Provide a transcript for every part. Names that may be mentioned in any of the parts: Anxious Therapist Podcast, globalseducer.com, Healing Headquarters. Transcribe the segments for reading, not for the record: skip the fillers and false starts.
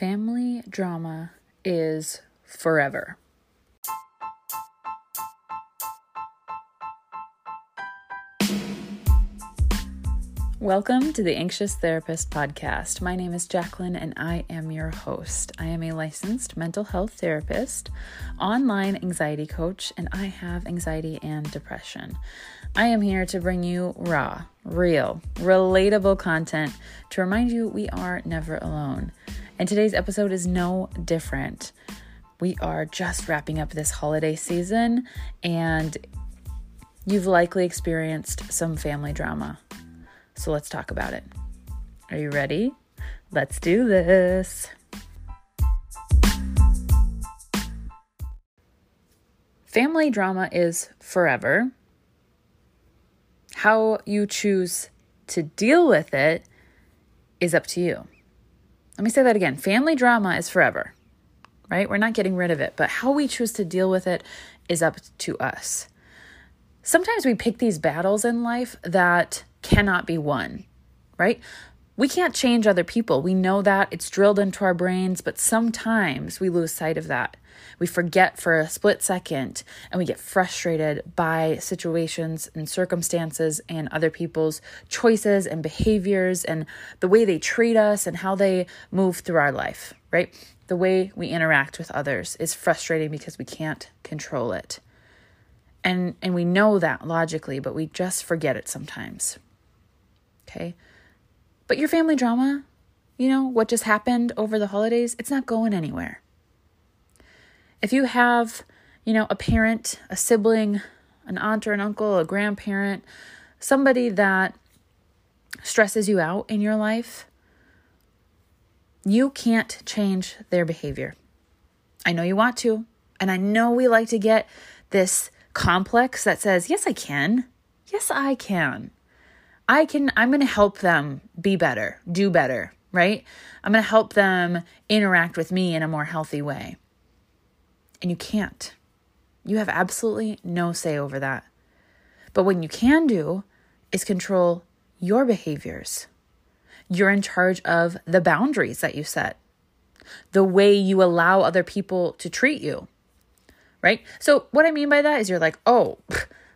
family drama is forever. Welcome to the Anxious Therapist Podcast. My name is Jacqueline and I am your host. I am a licensed mental health therapist, online anxiety coach, and I have anxiety and depression. I am here to bring you raw, real, relatable content to remind you we are never alone. And today's episode is no different. We are just wrapping up this holiday season and you've likely experienced some family drama. So let's talk about it. Are you ready? Let's do this. Family drama is forever. How you choose to deal with it is up to you. Let me say that again. Family drama is forever, right? We're not getting rid of it, but how we choose to deal with it is up to us. Sometimes we pick these battles in life that cannot be won, right? We can't change other people. We know that. It's drilled into our brains, but sometimes we lose sight of that. We forget for a split second and we get frustrated by situations and circumstances and other people's choices and behaviors and the way they treat us and how they move through our life, right? The way we interact with others is frustrating because we can't control it. And we know that logically, but we just forget it sometimes. Okay. But your family drama, you know, what just happened over the holidays, it's not going anywhere. If you have, you know, a parent, a sibling, an aunt or an uncle, a grandparent, somebody that stresses you out in your life, you can't change their behavior. I know you want to, and I know we like to get this complex that says, yes, I can. Yes, I can. I'm going to help them be better, do better, right? I'm going to help them interact with me in a more healthy way. And you can't. You have absolutely no say over that. But what you can do is control your behaviors. You're in charge of the boundaries that you set, the way you allow other people to treat you. Right? So what I mean by that is you're like, oh,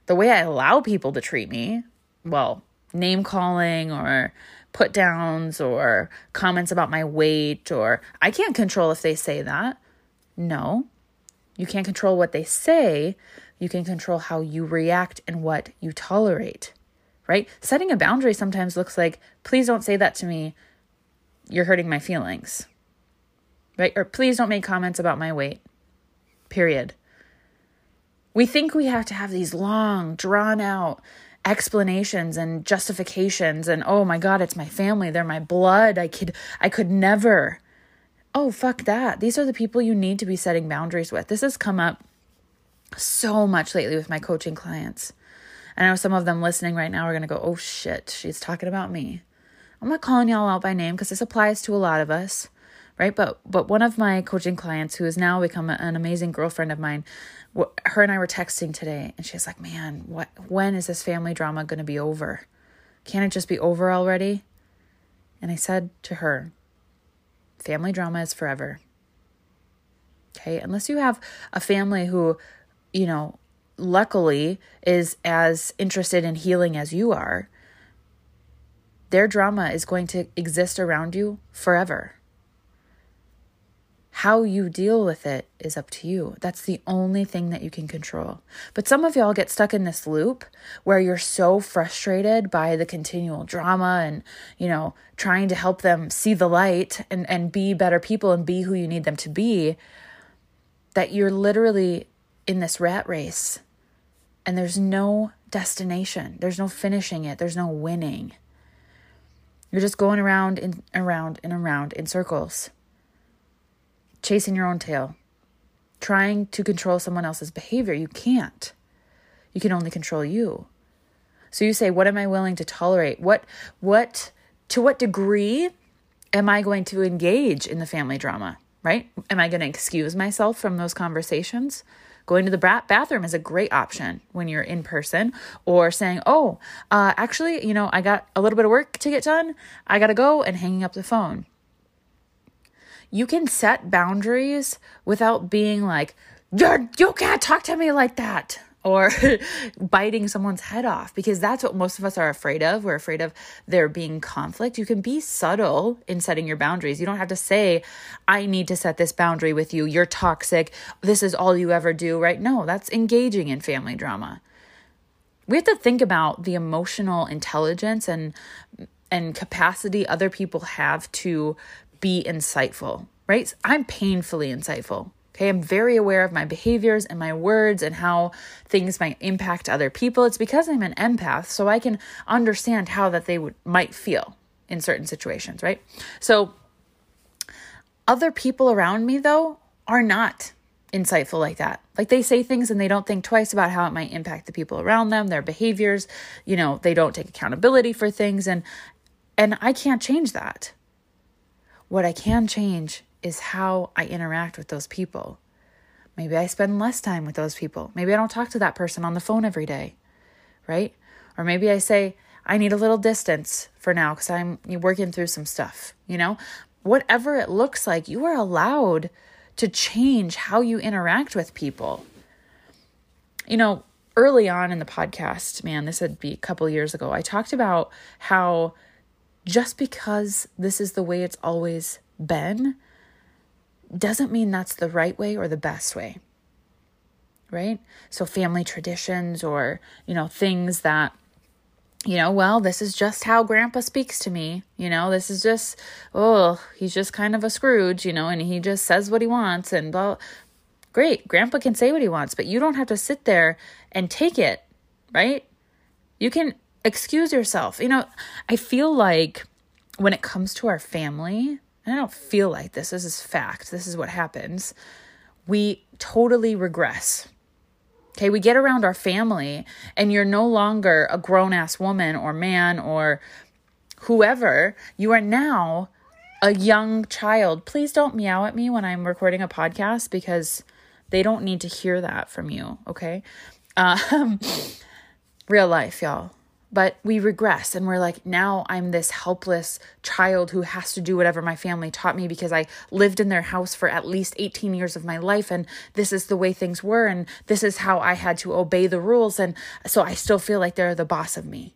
the way I allow people to treat me, well, name calling or put downs or comments about my weight, or I can't control if they say that. No, you can't control what they say. You can control how you react and what you tolerate, right? Setting a boundary sometimes looks like, please don't say that to me. You're hurting my feelings, right? Or please don't make comments about my weight, period. We think we have to have these long, drawn-out explanations and justifications and, oh my God, it's my family. They're my blood. I could never. Oh, fuck that. These are the people you need to be setting boundaries with. This has come up so much lately with my coaching clients. I know some of them listening right now are going to go, oh shit, she's talking about me. I'm not calling y'all out by name because this applies to a lot of us, right? But one of my coaching clients who has now become an amazing girlfriend of mine, her and I were texting today and she's like, man, when is this family drama going to be over? Can't it just be over already? And I said to her, family drama is forever. Okay. Unless you have a family who, you know, luckily is as interested in healing as you are, their drama is going to exist around you forever. How you deal with it is up to you. That's the only thing that you can control. But some of y'all get stuck in this loop where you're so frustrated by the continual drama and, you know, trying to help them see the light and be better people and be who you need them to be, that you're literally in this rat race and there's no destination. There's no finishing it. There's no winning. You're just going around and around and around in circles. Chasing your own tail, trying to control someone else's behavior. You can't. You can only control you. So you say, what am I willing to tolerate? To what degree am I going to engage in the family drama, right? Am I going to excuse myself from those conversations? Going to the bathroom is a great option when you're in person, or saying, oh, actually, you know, I got a little bit of work to get done. I got to go, and hanging up the phone. you can set boundaries without being like, you can't talk to me like that, or biting someone's head off, because that's what most of us are afraid of. We're afraid of there being conflict. You can be subtle in setting your boundaries. You don't have to say, I need to set this boundary with you. You're toxic. This is all you ever do, right? No, that's engaging in family drama. We have to think about the emotional intelligence and capacity other people have to be insightful, right? I'm painfully insightful. Okay, I'm very aware of my behaviors and my words and how things might impact other people. It's because I'm an empath, so I can understand how that they might feel in certain situations, right? So other people around me, though, are not insightful like that. Like, they say things and they don't think twice about how it might impact the people around them, their behaviors. You know, they don't take accountability for things, and I can't change that. What I can change is how I interact with those people. Maybe I spend less time with those people. Maybe I don't talk to that person on the phone every day, right? Or maybe I say, I need a little distance for now because I'm working through some stuff, you know? Whatever it looks like, you are allowed to change how you interact with people. You know, early on in the podcast, man, this would be a couple years ago, I talked about how just because this is the way it's always been, doesn't mean that's the right way or the best way, right? So family traditions or, you know, things that, you know, well, this is just how grandpa speaks to me. You know, this is just, oh, he's just kind of a Scrooge, you know, and he just says what he wants and blah. Great. Grandpa can say what he wants, but you don't have to sit there and take it, right? You can excuse yourself. You know, I feel like when it comes to our family, and I don't feel like this. This is fact. This is what happens. We totally regress. Okay, we get around our family and you're no longer a grown-ass woman or man or whoever. You are now a young child. Please don't meow at me when I'm recording a podcast because they don't need to hear that from you, okay? Real life, y'all. But we regress and we're like, now I'm this helpless child who has to do whatever my family taught me because I lived in their house for at least 18 years of my life. And this is the way things were. And this is how I had to obey the rules. And so I still feel like they're the boss of me.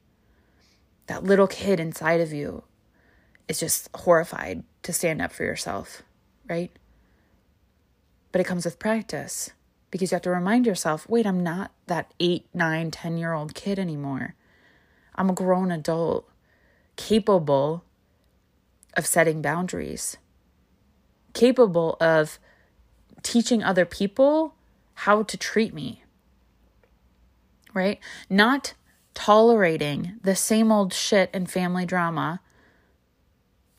That little kid inside of you is just horrified to stand up for yourself, right? But it comes with practice because you have to remind yourself, wait, I'm not that 8, 9, 10-year-old kid anymore. I'm a grown adult capable of setting boundaries, capable of teaching other people how to treat me, right? Not tolerating the same old shit and family drama.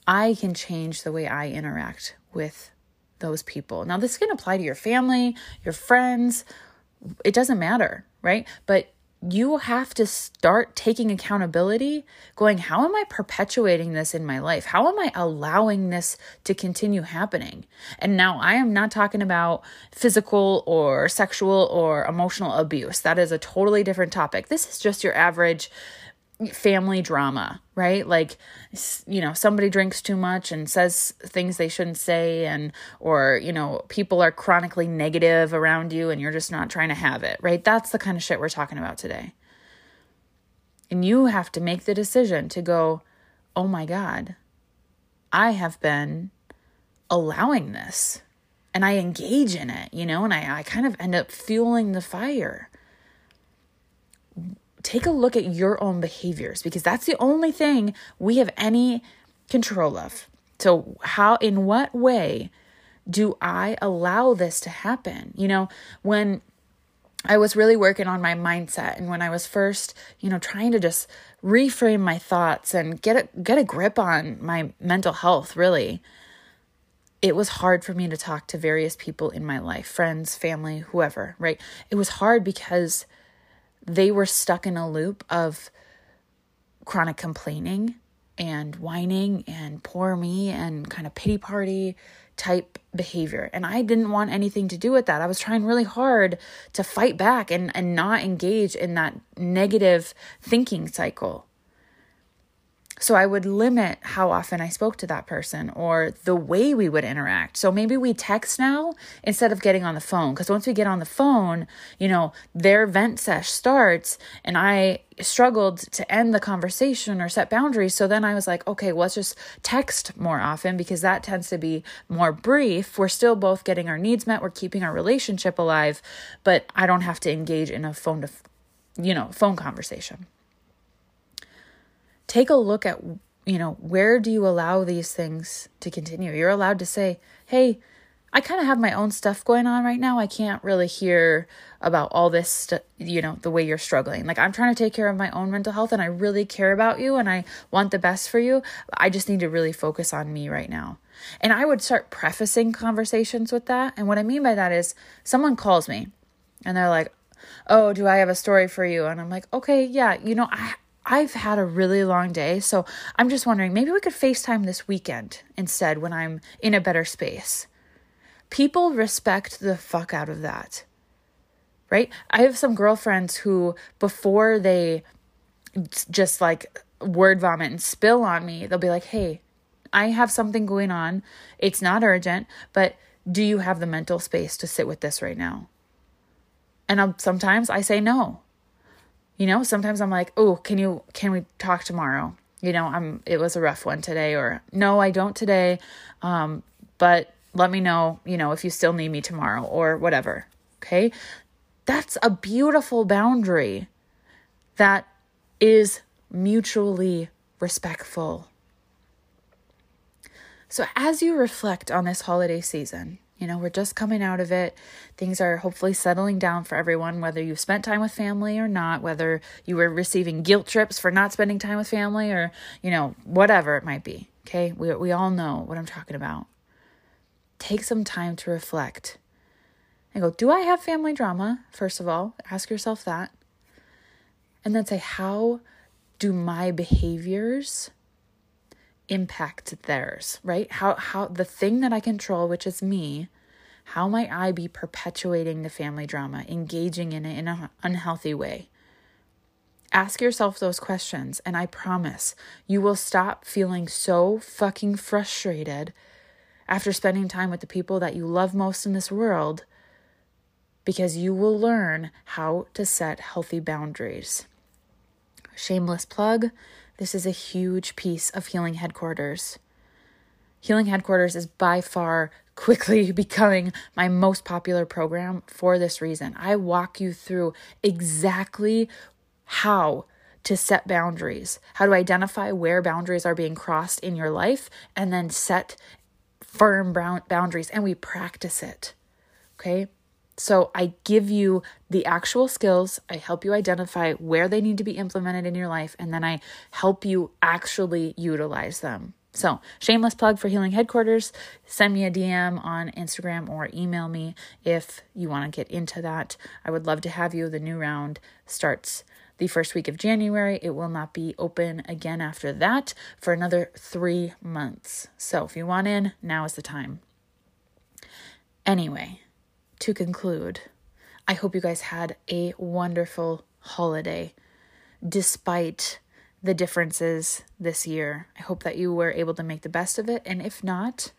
I can change the way I interact with those people. Now, this can apply to your family, your friends. It doesn't matter, right? But you have to start taking accountability, going, how am I perpetuating this in my life? How am I allowing this to continue happening? And now I am not talking about physical or sexual or emotional abuse. That is a totally different topic. This is just your average family drama, right? Like, you know, somebody drinks too much and says things they shouldn't say, and, or, you know, people are chronically negative around you and you're just not trying to have it, right? That's the kind of shit we're talking about today. And you have to make the decision to go, oh my God, I have been allowing this and I engage in it, you know, and I kind of end up fueling the fire. Take a look at your own behaviors because that's the only thing we have any control of. So how, in what way do I allow this to happen? You know, when I was really working on my mindset and when I was first, you know, trying to just reframe my thoughts and get a grip on my mental health, really, it was hard for me to talk to various people in my life, friends, family, whoever, right? It was hard because they were stuck in a loop of chronic complaining and whining and poor me and kind of pity party type behavior. And I didn't want anything to do with that. I was trying really hard to fight back and not engage in that negative thinking cycle. So I would limit how often I spoke to that person or the way we would interact. So maybe we text now instead of getting on the phone, because once we get on the phone, their vent sesh starts and I struggled to end the conversation or set boundaries. So then I was like, okay, well, let's just text more often because that tends to be more brief. We're still both getting our needs met. We're keeping our relationship alive, but I don't have to engage in a phone conversation. Take a look at, where do you allow these things to continue? You're allowed to say, hey, I kind of have my own stuff going on right now. I can't really hear about all this, the way you're struggling. Like, I'm trying to take care of my own mental health and I really care about you and I want the best for you. I just need to really focus on me right now. And I would start prefacing conversations with that. And what I mean by that is someone calls me and they're like, oh, do I have a story for you? And I'm like, okay, yeah, I've had a really long day, so I'm just wondering, maybe we could FaceTime this weekend instead when I'm in a better space. People respect the fuck out of that, right? I have some girlfriends who, before they just like word vomit and spill on me, they'll be like, hey, I have something going on. It's not urgent, but do you have the mental space to sit with this right now? And sometimes I say no. Sometimes I'm like, oh, can we talk tomorrow? It was a rough one today, or no, I don't today. But let me know, if you still need me tomorrow or whatever. Okay. That's a beautiful boundary that is mutually respectful. So as you reflect on this holiday season, we're just coming out of it. Things are hopefully settling down for everyone, whether you've spent time with family or not, whether you were receiving guilt trips for not spending time with family or, whatever it might be. Okay. We all know what I'm talking about. Take some time to reflect and go, do I have family drama? First of all, ask yourself that. And then say, how do my behaviors impact theirs, right? How the thing that I control, which is me, how might I be perpetuating the family drama, engaging in it in an unhealthy way? Ask yourself those questions, and I promise you will stop feeling so fucking frustrated after spending time with the people that you love most in this world, because you will learn how to set healthy boundaries. Shameless plug. This is a huge piece of Healing Headquarters. Healing Headquarters is by far quickly becoming my most popular program for this reason. I walk you through exactly how to set boundaries, how to identify where boundaries are being crossed in your life, and then set firm boundaries, and we practice it, okay? So I give you the actual skills. I help you identify where they need to be implemented in your life, and then I help you actually utilize them. So shameless plug for Healing Headquarters. Send me a DM on Instagram or email me if you want to get into that. I would love to have you. The new round starts the first week of January. It will not be open again after that for another 3 months. So if you want in, now is the time. Anyway, to conclude, I hope you guys had a wonderful holiday despite the differences this year. I hope that you were able to make the best of it. And if not,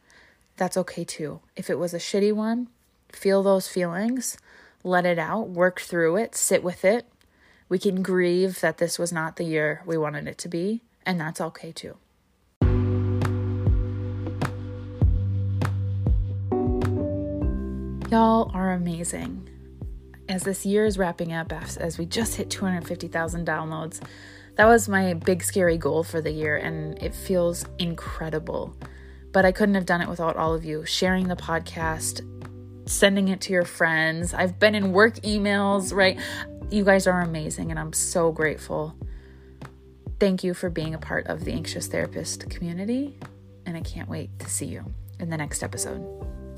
that's okay too. If it was a shitty one, feel those feelings, let it out, work through it, sit with it. We can grieve that this was not the year we wanted it to be, and that's okay too. Y'all are amazing. As this year is wrapping up, as we just hit 250,000 downloads, that was my big scary goal for the year, and it feels incredible. But I couldn't have done it without all of you sharing the podcast, sending it to your friends. I've been in work emails, right? You guys are amazing, and I'm so grateful. Thank you for being a part of the Anxious Therapist community, and I can't wait to see you in the next episode.